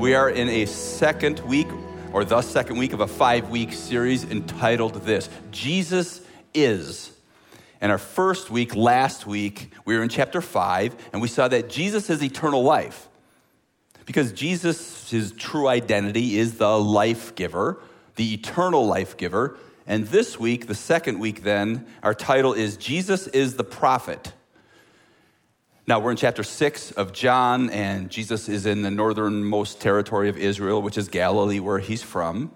We are in a second week, or the second week of a 5-week series entitled this, Jesus Is. And our first week, last week, we were in chapter 5, and we saw that Jesus is eternal life. Because Jesus, his true identity is the life giver, the eternal life giver. And this week, the second week then, our title is Jesus is the Prophet. Now, we're in chapter 6 of John, and Jesus is in the northernmost territory of Israel, which is Galilee, where he's from.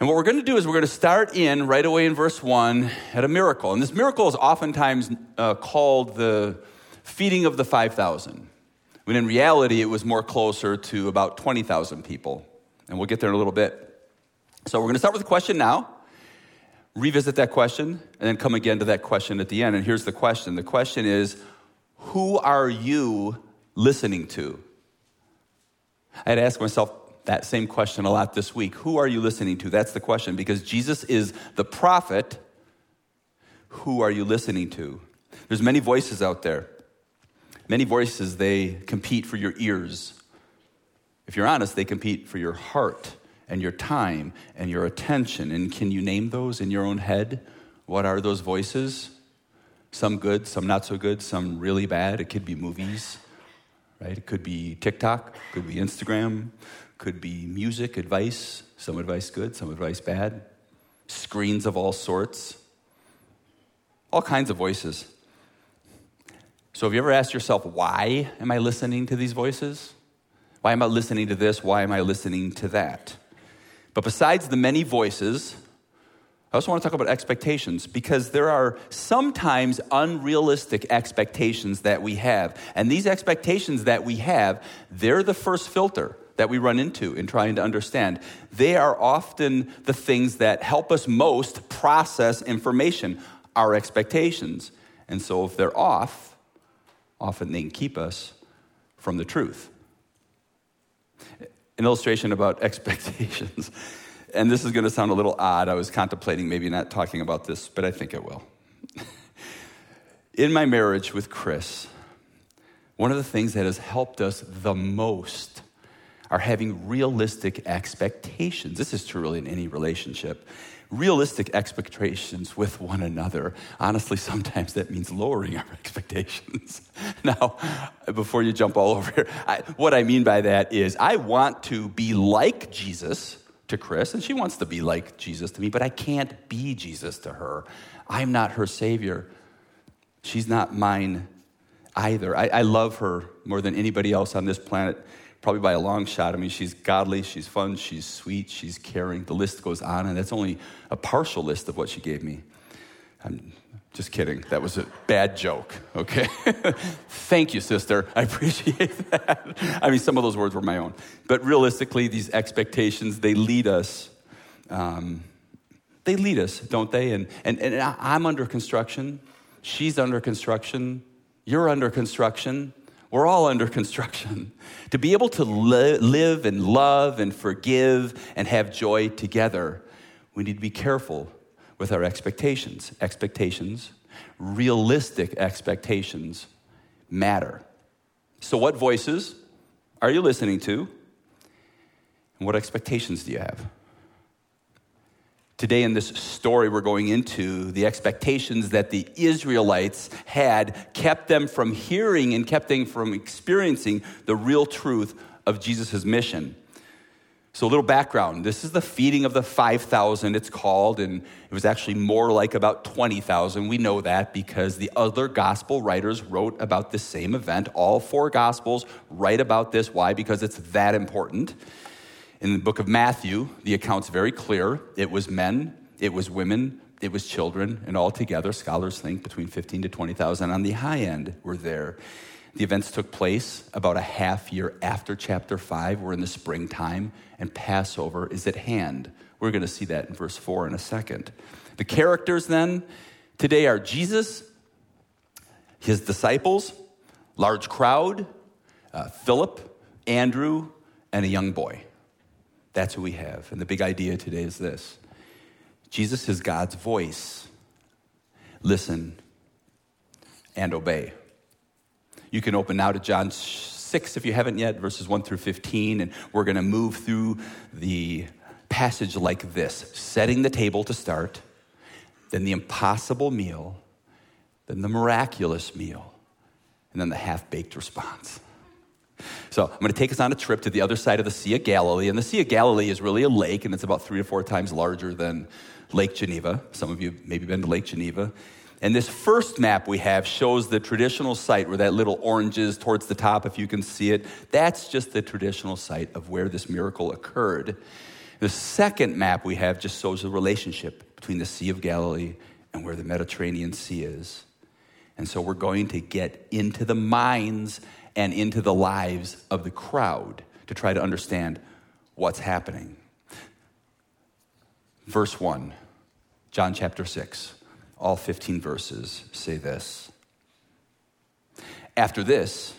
And what we're going to do is we're going to start in, right away in verse 1, at a miracle. And this miracle is oftentimes called the feeding of the 5,000, when in reality, it was more closer to about 20,000 people. And we'll get there in a little bit. So we're going to start with a question now, revisit that question, and then come again to that question at the end. And here's the question. The question is, who are you listening to? I had to ask myself that same question a lot this week. Who are you listening to? That's the question, because Jesus is the prophet. Who are you listening to? There's many voices out there. Many voices, they compete for your ears. If you're honest, they compete for your heart and your time and your attention. And can you name those in your own head? What are those voices? Some good, some not so good, some really bad. It could be movies, right? It could be TikTok, could be Instagram, could be music, advice, some advice good, some advice bad, screens of all sorts, all kinds of voices. So have you ever asked yourself, why am I listening to these voices? Why am I listening to this? Why am I listening to that? But besides the many voices, I also want to talk about expectations, because there are sometimes unrealistic expectations that we have. And these expectations that we have, they're the first filter that we run into in trying to understand. They are often the things that help us most process information, our expectations. And so if they're off, often they can keep us from the truth. An illustration about expectations. And this is going to sound a little odd. I was contemplating maybe not talking about this, but I think it will. In my marriage with Chris, one of the things that has helped us the most are having realistic expectations. This is true really in any relationship. Realistic expectations with one another. Honestly, sometimes that means lowering our expectations. Now, before you jump all over here, what I mean by that is I want to be like Jesus to Chris, and she wants to be like Jesus to me, but I can't be Jesus to her. I'm not her savior. She's not mine either. I love her more than anybody else on this planet, probably by a long shot. I mean, she's godly, she's fun, she's sweet, she's caring. The list goes on, and that's only a partial list of what she gave me. I'm just kidding. That was a bad joke, okay? Thank you, sister. I appreciate that. I mean, some of those words were my own. But realistically, these expectations, they lead us. They lead us, don't they? And I'm under construction. She's under construction. You're under construction. We're all under construction. To be able to live and love and forgive and have joy together, we need to be careful with our expectations. Realistic expectations matter. So what voices are you listening to? And what expectations do you have? Today in this story we're going into, the expectations that the Israelites had kept them from hearing and kept them from experiencing the real truth of Jesus' mission. So a little background. This is the feeding of the 5,000, it's called, and it was actually more like about 20,000. We know that because the other gospel writers wrote about the same event. All four gospels write about this. Why? Because it's that important. In the book of Matthew, the account's very clear. It was men, it was women, it was children, and altogether, scholars think between 15 to 20,000 on the high end were there. The events took place about a half year after chapter 5. We're in the springtime, and Passover is at hand. We're going to see that in verse 4 in a second. The characters then today are Jesus, his disciples, large crowd, Philip, Andrew, and a young boy. That's what we have. And the big idea today is this. Jesus is God's voice. Listen and obey. You can open now to John 6, if you haven't yet, verses 1 through 15, and we're going to move through the passage like this: setting the table to start, then the impossible meal, then the miraculous meal, and then the half-baked response. So I'm going to take us on a trip to the other side of the Sea of Galilee. And the Sea of Galilee is really a lake, and it's about 3 to 4 times larger than Lake Geneva. Some of you have maybe been to Lake Geneva. And this first map we have shows the traditional site where that little orange is towards the top, if you can see it. That's just the traditional site of where this miracle occurred. The second map we have just shows the relationship between the Sea of Galilee and where the Mediterranean Sea is. And so we're going to get into the minds and into the lives of the crowd to try to understand what's happening. Verse 1, John chapter 6, all 15 verses say this. After this,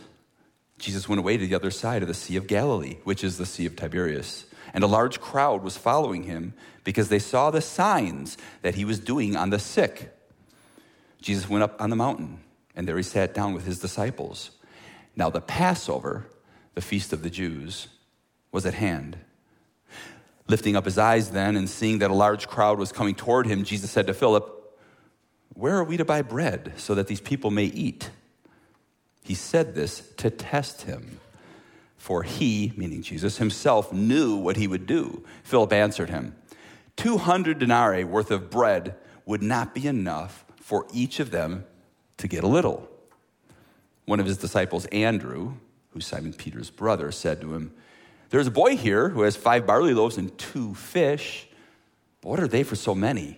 Jesus went away to the other side of the Sea of Galilee, which is the Sea of Tiberias. And a large crowd was following him because they saw the signs that he was doing on the sick. Jesus went up on the mountain, and there he sat down with his disciples. Now the Passover, the feast of the Jews, was at hand. Lifting up his eyes then and seeing that a large crowd was coming toward him, Jesus said to Philip, "Where are we to buy bread so that these people may eat?" He said this to test him, for he, meaning Jesus, himself knew what he would do. Philip answered him, 200 denarii worth of bread would not be enough for each of them to get a little." One of his disciples, Andrew, who's Simon Peter's brother, said to him, "There's a boy here who has 5 barley loaves and 2 fish, but what are they for so many?"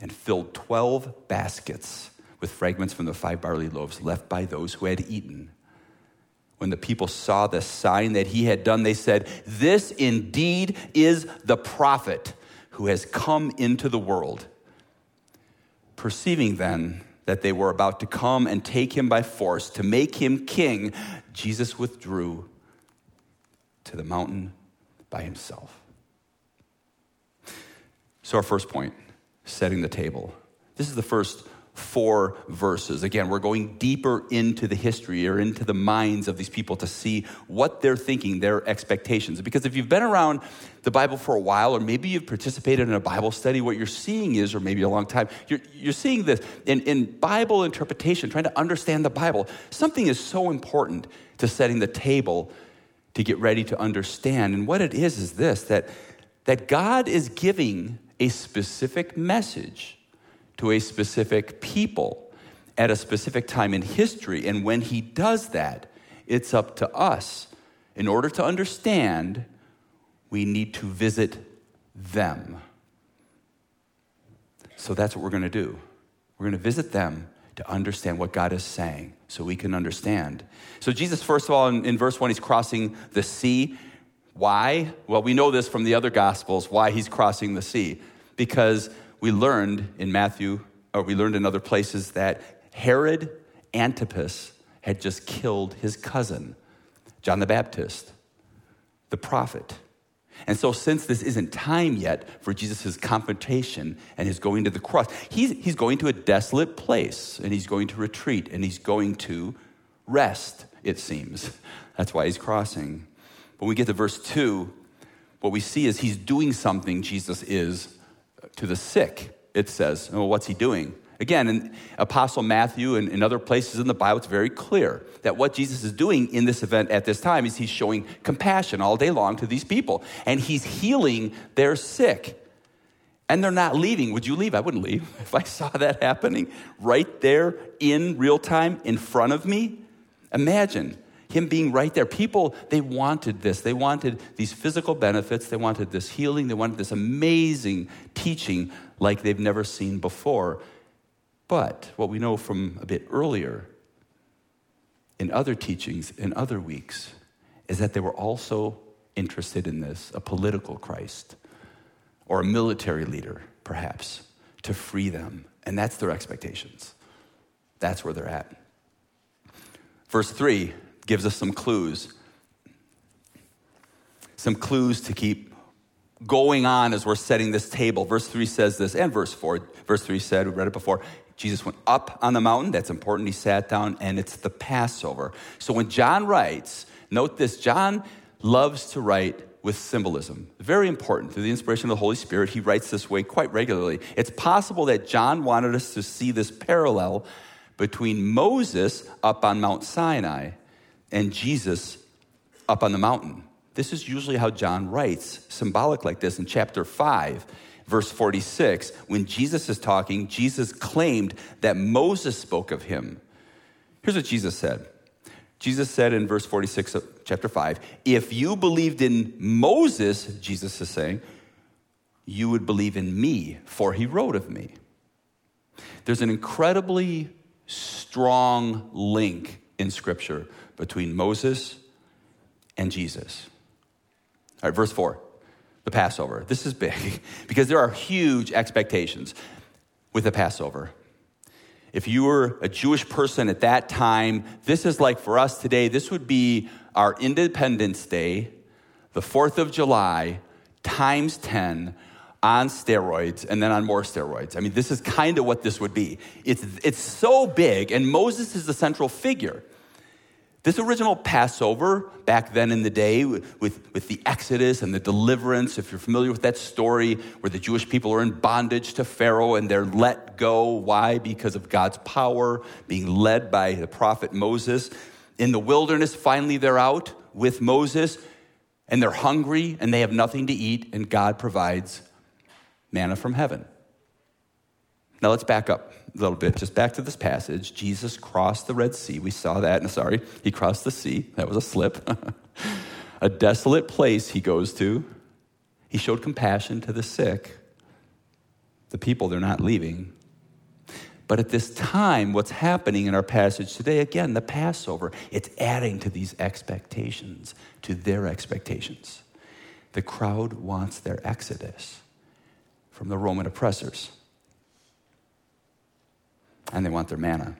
and filled 12 baskets with fragments from the 5 barley loaves left by those who had eaten. When the people saw the sign that he had done, they said, "This indeed is the prophet who has come into the world." Perceiving then that they were about to come and take him by force to make him king, Jesus withdrew to the mountain by himself. So our first point, setting the table. This is the first 4 verses. Again, we're going deeper into the history or into the minds of these people to see what they're thinking, their expectations. Because if you've been around the Bible for a while, or maybe you've participated in a Bible study, what you're seeing is, or maybe a long time, you're seeing this in Bible interpretation, trying to understand the Bible. Something is so important to setting the table to get ready to understand. And what it is this, that God is giving a specific message to a specific people at a specific time in history. And when he does that, it's up to us. In order to understand, we need to visit them. So that's what we're going to do. We're going to visit them to understand what God is saying so we can understand. So Jesus, first of all, in verse 1, he's crossing the sea. Why? Well, we know this from the other Gospels, why he's crossing the sea. Because we learned in Matthew, or we learned in other places, that Herod Antipas had just killed his cousin, John the Baptist, the prophet. And so since this isn't time yet for Jesus' confrontation and his going to the cross, he's going to a desolate place, and he's going to retreat, and he's going to rest, it seems. That's why he's crossing. When we get to verse 2, what we see is he's doing something, Jesus is, to the sick, it says. Well, what's he doing? Again, in Apostle Matthew and in other places in the Bible, it's very clear that what Jesus is doing in this event at this time is he's showing compassion all day long to these people, and he's healing their sick. And they're not leaving. Would you leave? I wouldn't leave if I saw that happening right there in real time in front of me. Imagine him being right there. People, they wanted this. They wanted these physical benefits. They wanted this healing. They wanted this amazing teaching like they've never seen before. But what we know from a bit earlier in other teachings, in other weeks, is that they were also interested in this, a political Christ or a military leader, perhaps, to free them. And that's their expectations. That's where they're at. Verse 3 gives us some clues to keep going on as we're setting this table. Verse 3 says this, and verse 4. Verse 3 said, we read it before, Jesus went up on the mountain. That's important. He sat down, and it's the Passover. So when John writes, note this, John loves to write with symbolism. Very important. Through the inspiration of the Holy Spirit, he writes this way quite regularly. It's possible that John wanted us to see this parallel between Moses up on Mount Sinai and Jesus up on the mountain. This is usually how John writes, symbolic like this. In chapter 5, verse 46, when Jesus is talking, Jesus claimed that Moses spoke of him. Here's what Jesus said. Jesus said in verse 46 of chapter 5, if you believed in Moses, Jesus is saying, you would believe in me, for he wrote of me. There's an incredibly strong link in Scripture between Moses and Jesus. All right, verse 4, the Passover. This is big because there are huge expectations with the Passover. If you were a Jewish person at that time, this is like for us today, this would be our Independence Day, the 4th of July, times 10, on steroids, and then on more steroids. I mean, this is kind of what this would be. It's so big, and Moses is the central figure. This original Passover, back then in the day, with the Exodus and the deliverance, if you're familiar with that story, where the Jewish people are in bondage to Pharaoh and they're let go. Why? Because of God's power, being led by the prophet Moses. In the wilderness, finally they're out with Moses, and they're hungry, and they have nothing to eat, and God provides manna from heaven. Now let's back up a little bit, just back to this passage. Jesus crossed the Red Sea. We saw that. He crossed the sea. That was a slip. A desolate place he goes to. He showed compassion to the sick, the people they're not leaving. But at this time, what's happening in our passage today, again, the Passover, it's adding to these expectations, to their expectations. The crowd wants their exodus from the Roman oppressors. And they want their manna.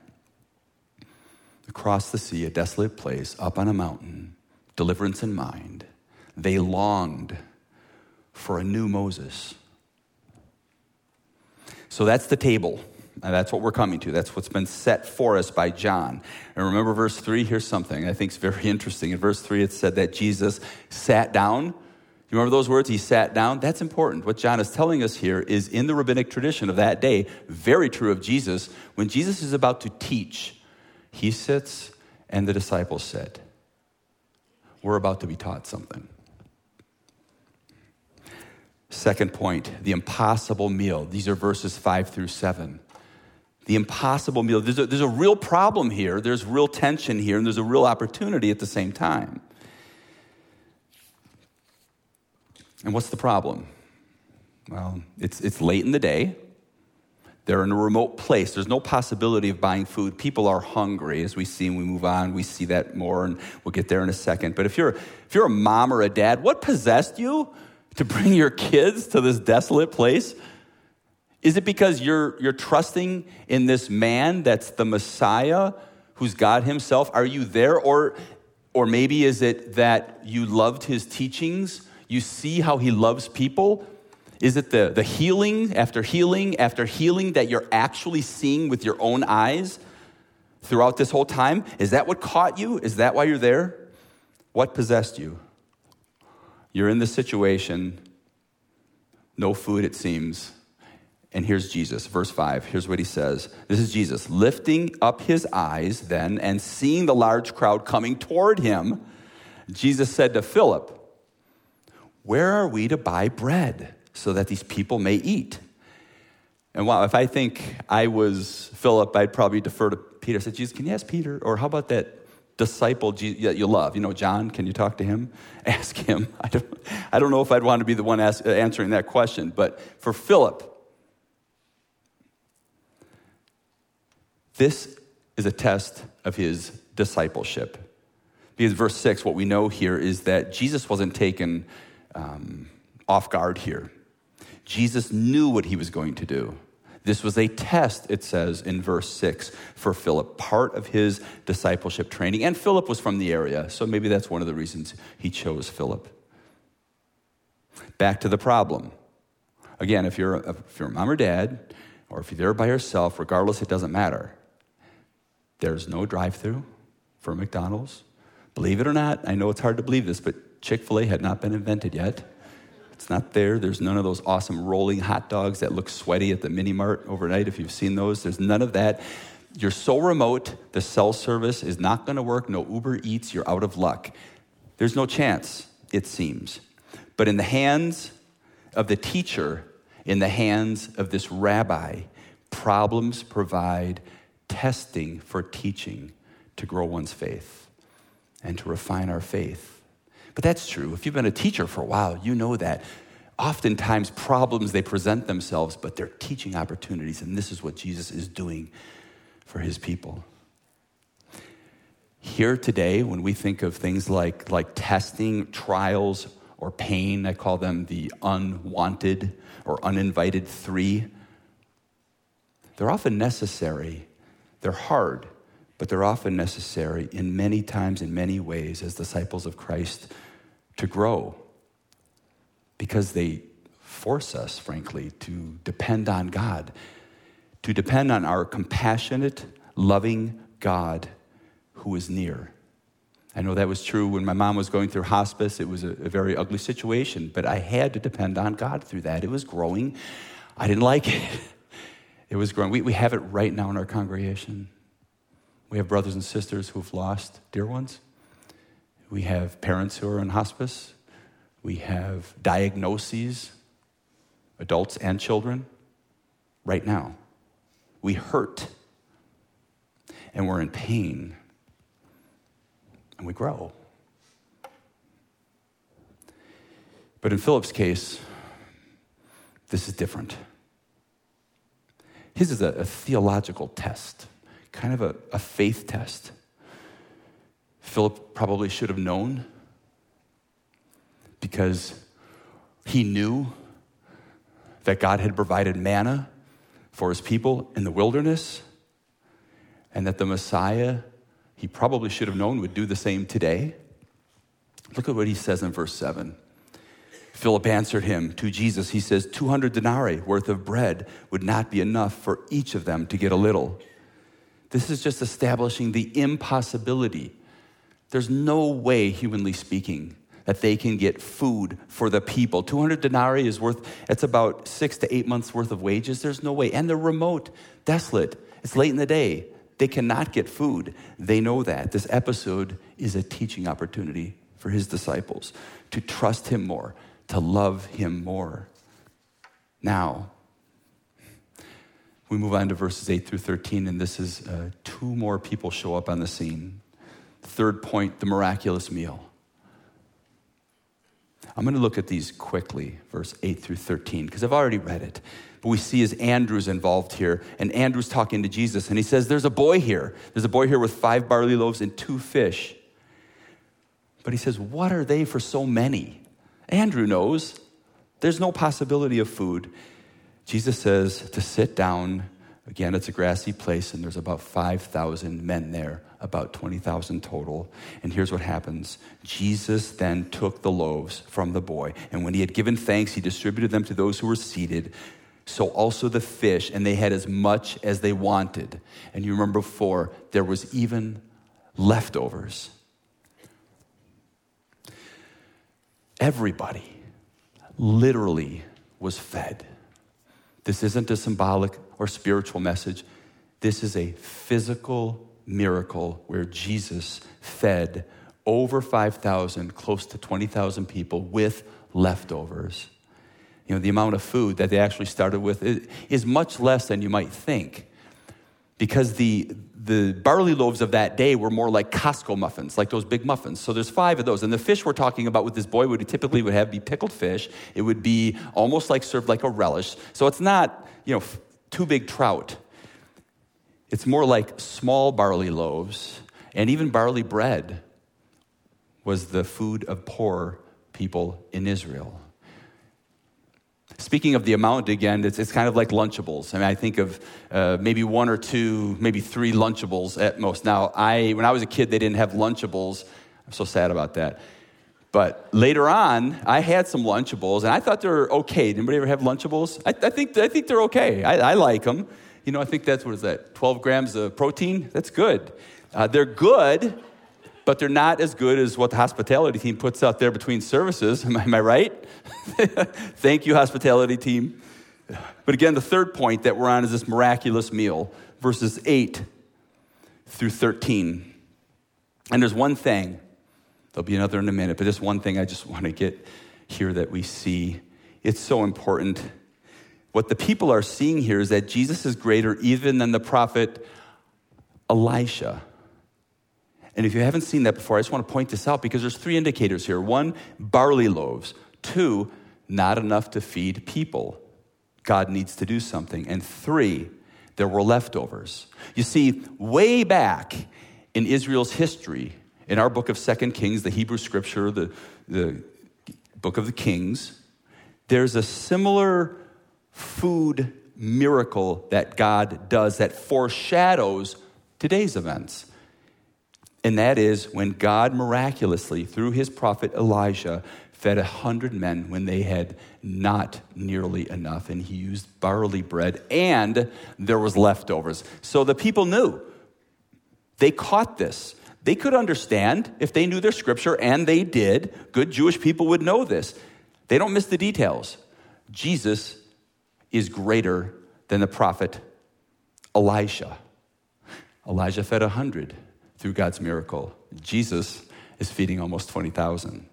Across the sea, a desolate place, up on a mountain, deliverance in mind, they longed for a new Moses. So that's the table. And that's what we're coming to. That's what's been set for us by John. And remember verse 3, here's something I think is very interesting. In verse 3, it said that Jesus sat down. You remember those words? He sat down. That's important. What John is telling us here is in the rabbinic tradition of that day, very true of Jesus, when Jesus is about to teach, he sits and the disciples sit. We're about to be taught something. Second point, the impossible meal. These are verses 5 through 7. The impossible meal. There's a real problem here. There's real tension here, and there's a real opportunity at the same time. And what's the problem? Well, it's late in the day. They're in a remote place. There's no possibility of buying food. People are hungry. As we see and we move on, we see that more, and we'll get there in a second. But if you're a mom or a dad, what possessed you to bring your kids to this desolate place? Is it because you're trusting in this man that's the Messiah, who's God himself? Are you there? Or maybe is it that you loved his teachings? You see how he loves people? Is it the healing after healing after healing that you're actually seeing with your own eyes throughout this whole time? Is that what caught you? Is that why you're there? What possessed you? You're in this situation, no food it seems, and here's Jesus, verse 5. Here's what he says. This is Jesus, lifting up his eyes then and seeing the large crowd coming toward him, Jesus said to Philip, where are we to buy bread so that these people may eat? And wow, if I think I was Philip, I'd probably defer to Peter. I said, Jesus, can you ask Peter? Or how about that disciple that you love? You know, John, can you talk to him? Ask him. I don't know if I'd want to be the one answering that question. But for Philip, this is a test of his discipleship. Because verse 6, what we know here is that Jesus wasn't taken off guard here. Jesus knew what he was going to do. This was a test, it says in verse 6, for Philip, part of his discipleship training. And Philip was from the area, so maybe that's one of the reasons he chose Philip. Back to the problem. Again, if you're mom or dad, or if you're there by yourself, regardless, it doesn't matter. There's no drive-thru for McDonald's. Believe it or not, I know it's hard to believe this, but Chick-fil-A had not been invented yet. It's not there. There's none of those awesome rolling hot dogs that look sweaty at the mini mart overnight, if you've seen those. There's none of that. You're so remote, the cell service is not going to work. No Uber Eats, you're out of luck. There's no chance, it seems. But in the hands of the teacher, in the hands of this rabbi, problems provide testing for teaching to grow one's faith and to refine our faith. But that's true. If you've been a teacher for a while, you know that. Oftentimes problems, they present themselves, but they're teaching opportunities. And this is what Jesus is doing for his people. Here today, when we think of things like testing, trials, or pain, I call them the unwanted or uninvited three. They're often necessary. They're hard. But they're often necessary in many times, in many ways, as disciples of Christ to grow, because they force us, frankly, to depend on God, to depend on our compassionate, loving God who is near. I know that was true when my mom was going through hospice. It was a very ugly situation, but I had to depend on God through that. It was growing. I didn't like it. It was growing. We have it right now in our congregation. We have brothers and sisters who've lost dear ones. We have parents who are in hospice. We have diagnoses, adults and children, right now. We hurt, and we're in pain, and we grow. But in Philip's case, this is different. His is a theological test. Kind of a faith test. Philip probably should have known, because he knew that God had provided manna for his people in the wilderness, and that the Messiah, he probably should have known, would do the same today. Look at what he says in verse 7. Philip answered him to Jesus. He says, 200 denarii worth of bread would not be enough for each of them to get a little. This is just establishing the impossibility. There's no way, humanly speaking, that they can get food for the people. 200 denarii is worth, it's about 6 to 8 months worth of wages. There's no way. And they're remote, desolate. It's late in the day. They cannot get food. They know that. This episode is a teaching opportunity for his disciples to trust him more, to love him more. Now, we move on to verses 8 through 13, and this is two more people show up on the scene. Third point, the miraculous meal. I'm going to look at these quickly, verse 8 through 13, because I've already read it. But we see is Andrew's involved here, and Andrew's talking to Jesus, and he says, there's a boy here. There's a boy here with 5 barley loaves and 2 fish. But he says, what are they for so many? Andrew knows there's no possibility of food. Jesus says to sit down. Again, it's a grassy place, and there's about 5,000 men there, about 20,000 total. And here's what happens. Jesus then took the loaves from the boy, and when he had given thanks, he distributed them to those who were seated, so also the fish, and they had as much as they wanted. And you remember before, there was even leftovers. Everybody literally was fed. This isn't a symbolic or spiritual message. This is a physical miracle where Jesus fed over 5,000, close to 20,000 people with leftovers. You know, the amount of food that they actually started with is much less than you might think, because the barley loaves of that day were more like Costco muffins, like those big muffins. So there's 5 of those. And the fish we're talking about with this boy would typically would have be pickled fish. It would be almost like served like a relish. So it's not, you know, too big trout. It's more like small barley loaves and even barley bread was the food of poor people in Israel. Speaking of the amount again, it's kind of like Lunchables. I mean, I think of maybe one or two, maybe three Lunchables at most. Now, when I was a kid, they didn't have Lunchables. I'm so sad about that. But later on, I had some Lunchables, and I thought they were okay. Did anybody ever have Lunchables? I think they're okay. I like them. You know, I think that's, 12 grams of protein? That's good. They're good, but they're not as good as what the hospitality team puts out there between services. Am I right? Thank you, hospitality team. But again, the third point that we're on is this miraculous meal, verses 8 through 13. And there's one thing. There'll be another in a minute, but there's one thing I just want to get here that we see. It's so important. What the people are seeing here is that Jesus is greater even than the prophet Elisha. And if you haven't seen that before, I just want to point this out because there's three indicators here. One, barley loaves. Two, not enough to feed people. God needs to do something. And three, there were leftovers. You see, way back in Israel's history, in our book of Second Kings, the Hebrew scripture, the book of the Kings, there's a similar food miracle that God does that foreshadows today's events. And that is when God miraculously, through his prophet Elijah, fed 100 men when they had not nearly enough. And he used barley bread and there was leftovers. So the people knew. They caught this. They could understand if they knew their scripture, and they did. Good Jewish people would know this. They don't miss the details. Jesus is greater than the prophet Elisha. Elijah fed 100 through God's miracle. Jesus is feeding almost 20,000.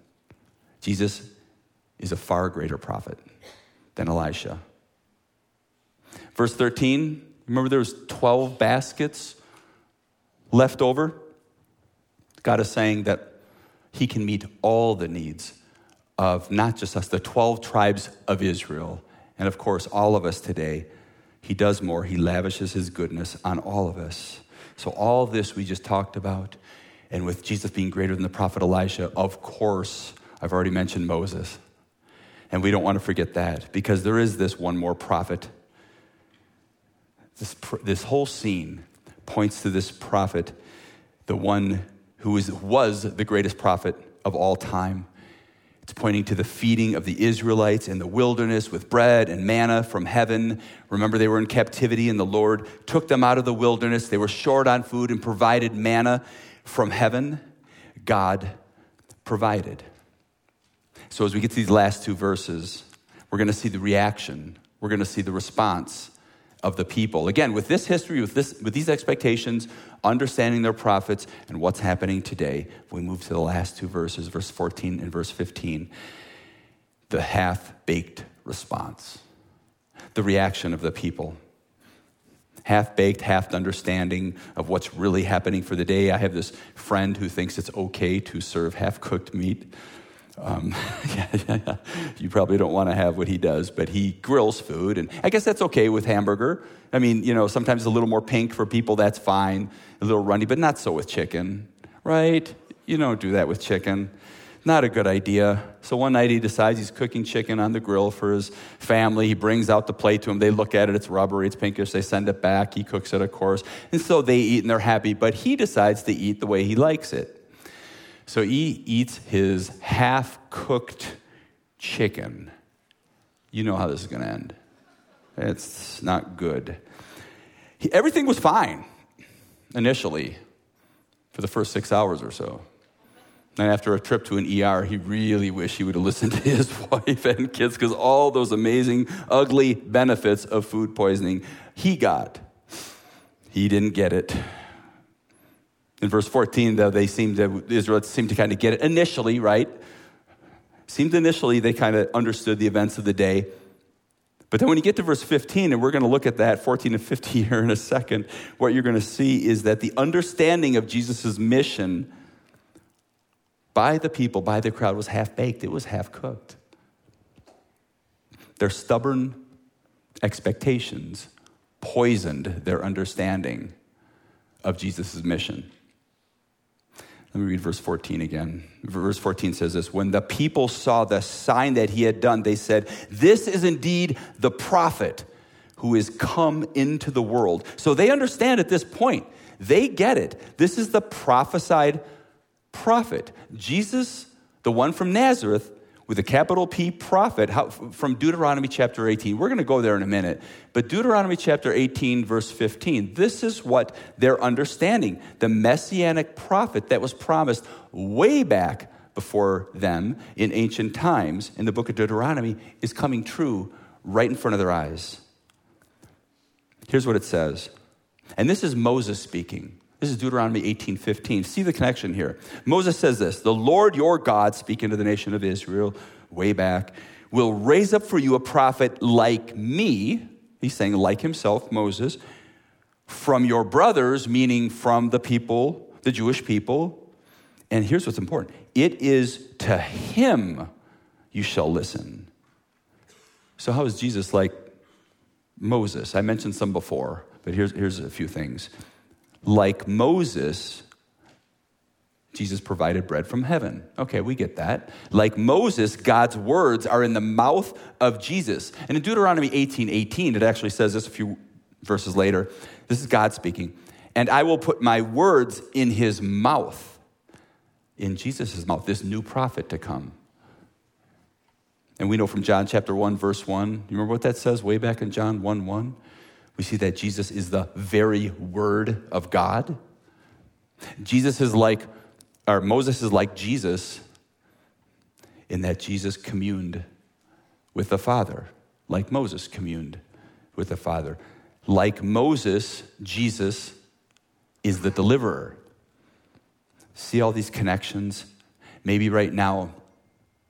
Jesus is a far greater prophet than Elisha. Verse 13, remember there was 12 baskets left over? God is saying that he can meet all the needs of not just us, the 12 tribes of Israel, and of course, all of us today. He does more. He lavishes his goodness on all of us. So all this we just talked about, and with Jesus being greater than the prophet Elisha, of course, I've already mentioned Moses. And we don't want to forget that because there is this one more prophet. This whole scene points to this prophet, the one who was the greatest prophet of all time. It's pointing to the feeding of the Israelites in the wilderness with bread and manna from heaven. Remember, they were in captivity, and the Lord took them out of the wilderness. They were short on food and provided manna from heaven. God provided. So as we get to these last two verses, we're going to see the reaction. We're going to see the response of the people. Again, with this history, with these expectations, understanding their prophets and what's happening today. We move to the last two verses, verse 14 and verse 15. The half-baked response. The reaction of the people. Half-baked, half-understanding of what's really happening for the day. I have this friend who thinks it's okay to serve half-cooked meat. You probably don't want to have what he does, but he grills food, and I guess that's okay with hamburger. I mean, you know, sometimes a little more pink for people, that's fine, a little runny, but not so with chicken, right? You don't do that with chicken. Not a good idea. So one night he decides he's cooking chicken on the grill for his family. He brings out the plate to him. They look at it. It's rubbery. It's pinkish. They send it back. He cooks it, of course. And so they eat, and they're happy, but he decides to eat the way he likes it. So he eats his half-cooked chicken. You know how this is going to end. It's not good. Everything was fine initially for the first 6 hours or so. And after a trip to an ER, he really wished he would have listened to his wife and kids because all those amazing, ugly benefits of food poisoning he got. He didn't get it. In verse 14, though, the Israelites seemed to kind of get it initially, right? They kind of understood the events of the day. But then when you get to verse 15, and we're going to look at that 14 and 15 here in a second, what you're going to see is that the understanding of Jesus' mission by the people, by the crowd, was half-baked. It was half-cooked. Their stubborn expectations poisoned their understanding of Jesus' mission. Let me read verse 14 again. Verse 14 says this: when the people saw the sign that he had done, they said, "This is indeed the prophet who is come into the world." So they understand at this point. They get it. This is the prophesied prophet. Jesus, the one from Nazareth, with a capital P, prophet, from Deuteronomy chapter 18. We're going to go there in a minute. But Deuteronomy chapter 18, verse 15, this is what they're understanding. The messianic prophet that was promised way back before them in ancient times in the book of Deuteronomy is coming true right in front of their eyes. Here's what it says. And this is Moses speaking. This is Deuteronomy 18:15. See the connection here. Moses says this: "The Lord your God, speaking to the nation of Israel way back, will raise up for you a prophet like me." He's saying like himself, Moses, "from your brothers," meaning from the people, the Jewish people. And here's what's important. "It is to him you shall listen." So how is Jesus like Moses? I mentioned some before, but here's a few things. Like Moses, Jesus provided bread from heaven. Okay, we get that. Like Moses, God's words are in the mouth of Jesus. And in Deuteronomy 18:18, it actually says this a few verses later. This is God speaking. "And I will put my words in his mouth," in Jesus' mouth, this new prophet to come. And we know from John chapter 1, verse 1, you remember what that says way back in John 1:1? We see that Jesus is the very word of God. Moses is like Jesus in that Jesus communed with the Father, like Moses communed with the Father. Like Moses, Jesus is the deliverer. See all these connections? Maybe right now,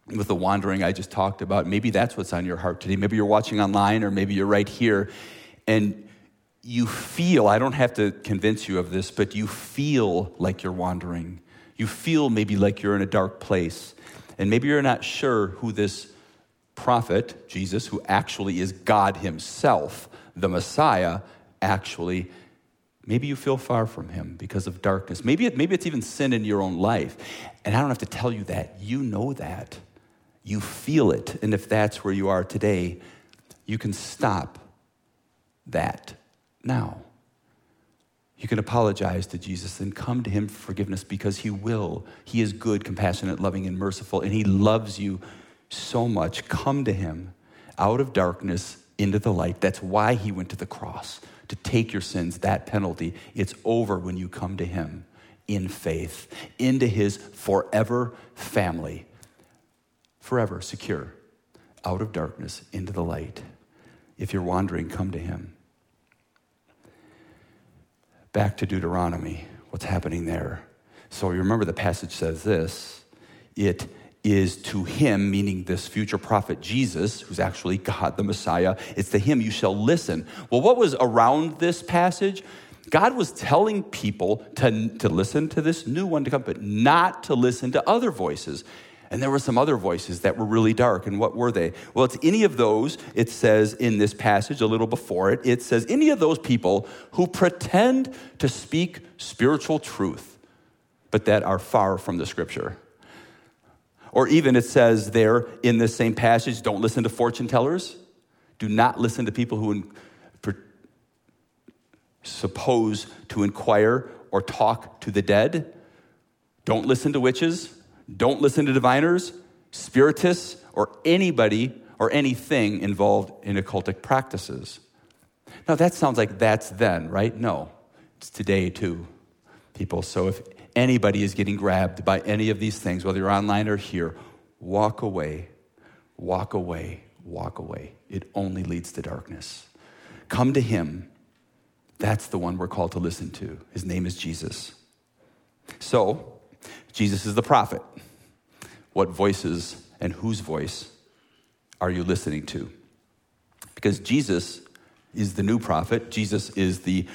with the wandering I just talked about, maybe that's what's on your heart today. Maybe you're watching online, or maybe you're right here, and you feel, I don't have to convince you of this, but you feel like you're wandering. You feel maybe like you're in a dark place. And maybe you're not sure who this prophet, Jesus, who actually is God himself, the Messiah, actually, maybe you feel far from him because of darkness. Maybe it's even sin in your own life. And I don't have to tell you that. You know that. You feel it. And if that's where you are today, you can stop that now. You can apologize to Jesus and come to him for forgiveness, because he will. He is good, compassionate, loving, and merciful, and he loves you so much. Come to him out of darkness into the light. That's why he went to the cross, to take your sins, that penalty. It's over when you come to him in faith, into his forever family, forever secure, out of darkness into the light. If you're wandering, come to him. Back to Deuteronomy, what's happening there? So you remember the passage says this: "It is to him," meaning this future prophet Jesus, who's actually God, the Messiah, "it's to him you shall listen." Well, what was around this passage? God was telling people to listen to this new one to come, but not to listen to other voices. And there were some other voices that were really dark. And what were they? Well, it's any of those, it says in this passage a little before it, it says any of those people who pretend to speak spiritual truth, but that are far from the scripture. Or even it says there in this same passage, don't listen to fortune tellers. Do not listen to people who suppose to inquire or talk to the dead. Don't listen to witches. Don't listen to diviners, spiritists, or anybody or anything involved in occultic practices. Now, that sounds like that's then, right? No, it's today too, people. So if anybody is getting grabbed by any of these things, whether you're online or here, walk away, walk away, walk away. It only leads to darkness. Come to him. That's the one we're called to listen to. His name is Jesus. So, Jesus is the prophet. What voices and whose voice are you listening to? Because Jesus is the new prophet. Jesus is the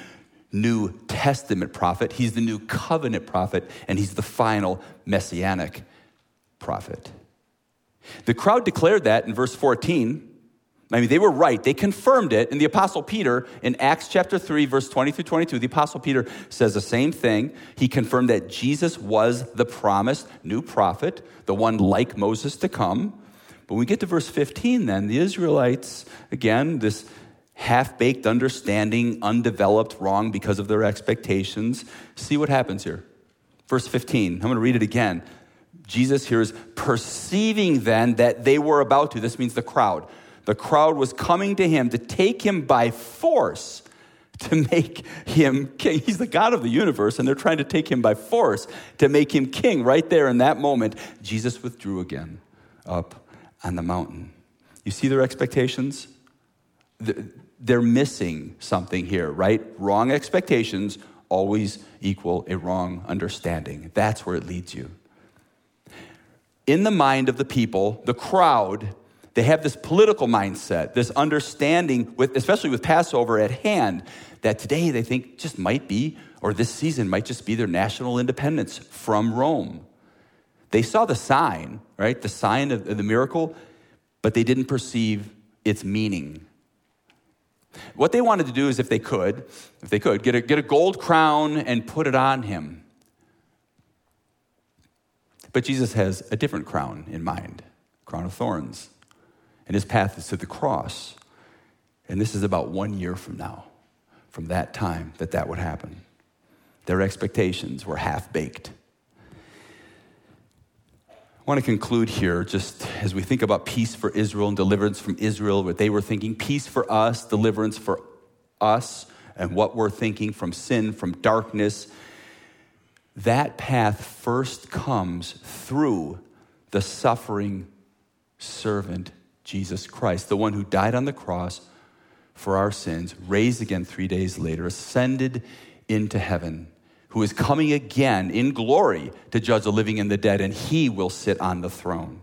New Testament prophet. He's the new covenant prophet, and he's the final messianic prophet. The crowd declared that in verse 14. I mean, they were right. They confirmed it. And the Apostle Peter, in Acts chapter 3, verse 20 through 22, the Apostle Peter says the same thing. He confirmed that Jesus was the promised new prophet, the one like Moses to come. But when we get to verse 15 then, the Israelites, again, this half-baked understanding, undeveloped, wrong because of their expectations. See what happens here. Verse 15, I'm going to read it again. Jesus here is perceiving then that they were about to, this means the crowd. The crowd was coming to him to take him by force, to make him king. He's the God of the universe, and they're trying to take him by force to make him king. Right there in that moment, Jesus withdrew again up on the mountain. You see their expectations? They're missing something here, right? Wrong expectations always equal a wrong understanding. That's where it leads you. In the mind of the people, the crowd, they have this political mindset, this understanding, with, especially with Passover at hand, that today they think just might be, or this season might just be their national independence from Rome. They saw the sign, right? The sign of the miracle, but they didn't perceive its meaning. What they wanted to do is if they could, get a gold crown and put it on him. But Jesus has a different crown in mind, crown of thorns. And his path is to the cross. And this is about 1 year from now, from that time that would happen. Their expectations were half-baked. I want to conclude here, just as we think about peace for Israel and deliverance from Israel, what they were thinking, peace for us, deliverance for us, and what we're thinking from sin, from darkness. That path first comes through the suffering servant, Jesus Christ, the one who died on the cross for our sins, raised again 3 days later, ascended into heaven, who is coming again in glory to judge the living and the dead, and he will sit on the throne.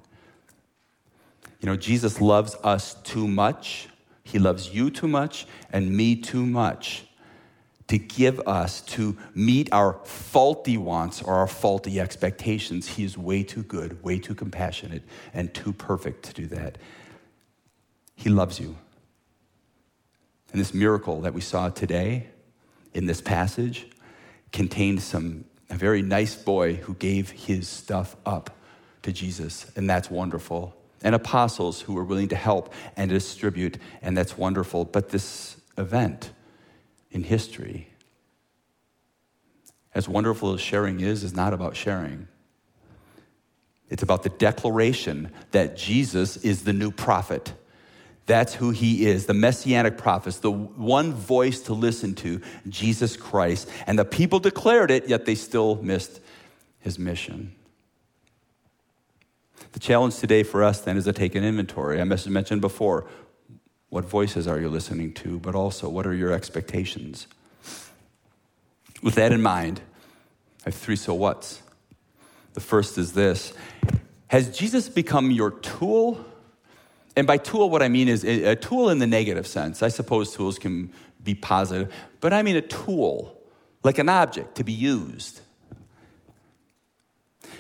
You know, Jesus loves us too much. He loves you too much and me too much to give us, to meet our faulty wants or our faulty expectations. He is way too good, way too compassionate, and too perfect to do that. He loves you. And this miracle that we saw today in this passage contained a very nice boy who gave his stuff up to Jesus, and that's wonderful. And apostles who were willing to help and distribute, and that's wonderful. But this event in history, as wonderful as sharing is not about sharing. It's about the declaration that Jesus is the new prophet. That's who he is, the messianic prophets, the one voice to listen to, Jesus Christ. And the people declared it, yet they still missed his mission. The challenge today for us then is to take an inventory. I mentioned before, what voices are you listening to, but also what are your expectations? With that in mind, I have three so whats. The first is this. Has Jesus become your tool? And by tool, what I mean is a tool in the negative sense. I suppose tools can be positive, but I mean a tool, like an object to be used.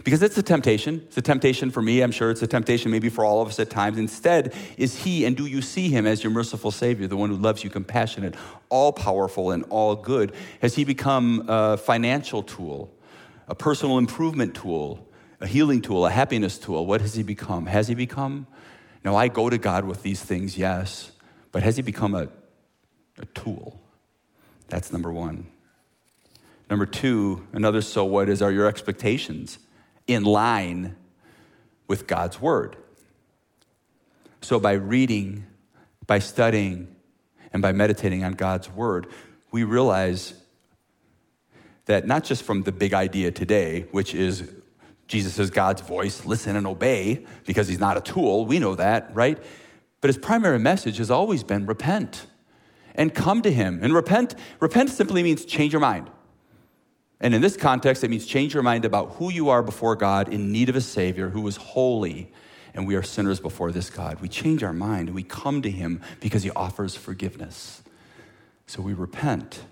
Because it's a temptation. It's a temptation for me. I'm sure it's a temptation maybe for all of us at times. Instead, is he, and do you see him as your merciful Savior, the one who loves you, compassionate, all-powerful, and all-good? Has he become a financial tool, a personal improvement tool, a healing tool, a happiness tool? What has he become? Has he become? Now, I go to God with these things, yes, but has he become a tool? That's number one. Number two, another so what is, are your expectations in line with God's word? So by reading, by studying, and by meditating on God's word, we realize that not just from the big idea today, which is Jesus is God's voice, listen and obey, because he's not a tool, we know that, right? But his primary message has always been repent and come to him. And repent simply means change your mind. And in this context, it means change your mind about who you are before God in need of a Savior who is holy, and we are sinners before this God. We change our mind, and we come to him because he offers forgiveness. So we repent.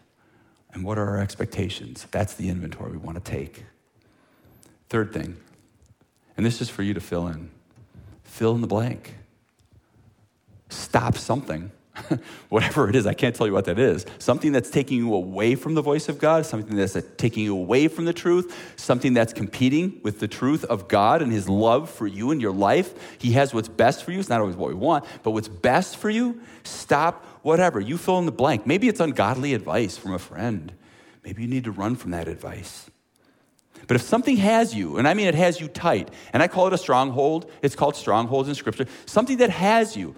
And what are our expectations? That's the inventory we want to take. Third thing, and this is for you to fill in the blank. stop something, whatever it is. I can't tell you what that is. Something that's taking you away from the voice of God, something that's taking you away from the truth, something that's competing with the truth of God and his love for you and your life. He has what's best for you. It's not always what we want, but what's best for you, stop whatever. You fill in the blank. Maybe it's ungodly advice from a friend. Maybe you need to run from that advice. But if something has you, and I mean it has you tight, and I call it a stronghold, it's called strongholds in Scripture, something that has you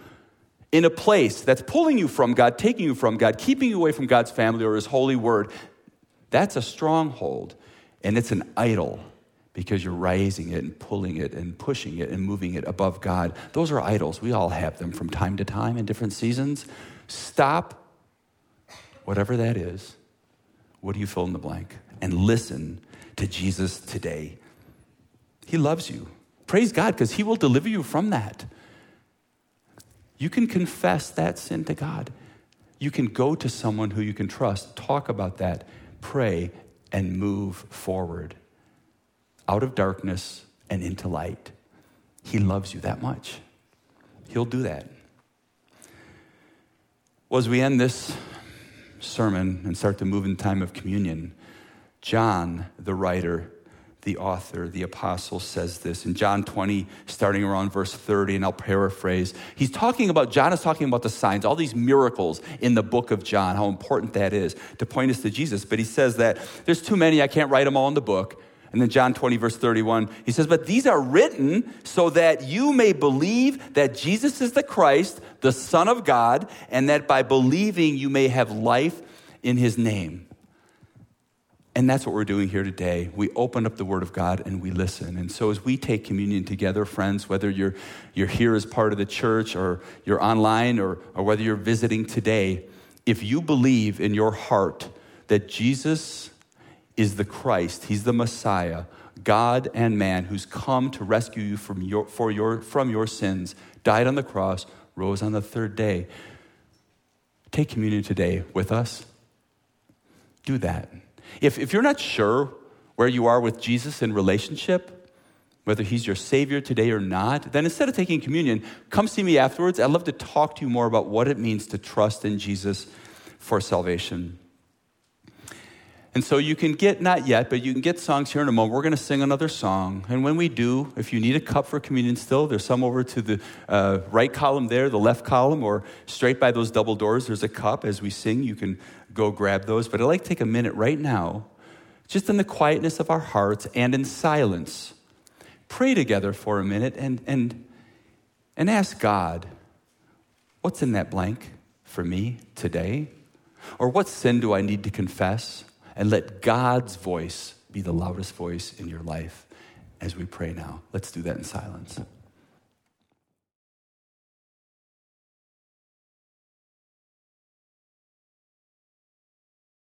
in a place that's pulling you from God, taking you from God, keeping you away from God's family or his holy word, that's a stronghold, and it's an idol because you're raising it and pulling it and pushing it and moving it above God. Those are idols. We all have them from time to time in different seasons. Stop, whatever that is. What do you fill in the blank? And listen to Jesus today. He loves you. Praise God, because he will deliver you from that. You can confess that sin to God. You can go to someone who you can trust, talk about that, pray, and move forward out of darkness and into light. He loves you that much. He'll do that. Well, as we end this sermon and start to move in time of communion, John, the writer, the author, the apostle, says this in John 20, starting around verse 30, and I'll paraphrase. John is talking about the signs, all these miracles in the book of John, how important that is to point us to Jesus. But he says that there's too many, I can't write them all in the book. And then John 20, verse 31, he says, but these are written so that you may believe that Jesus is the Christ, the Son of God, and that by believing you may have life in his name. And that's what we're doing here today. We open up the Word of God and we listen. And so as we take communion together, friends, whether you're here as part of the church or you're online or whether you're visiting today, if you believe in your heart that Jesus is the Christ, he's the Messiah, God and man, who's come to rescue you from your sins, died on the cross, rose on the third day, take communion today with us. Do that. If you're not sure where you are with Jesus in relationship, whether he's your Savior today or not, then instead of taking communion, come see me afterwards. I'd love to talk to you more about what it means to trust in Jesus for salvation. And so you can get, not yet, but you can get songs here in a moment. We're going to sing another song. And when we do, if you need a cup for communion still, there's some over to the right column there, the left column, or straight by those double doors, there's a cup. As we sing, you can go grab those. But I'd like to take a minute right now, just in the quietness of our hearts and in silence, pray together for a minute and ask God, what's in that blank for me today? Or what sin do I need to confess? And let God's voice be the loudest voice in your life as we pray now. Let's do that in silence.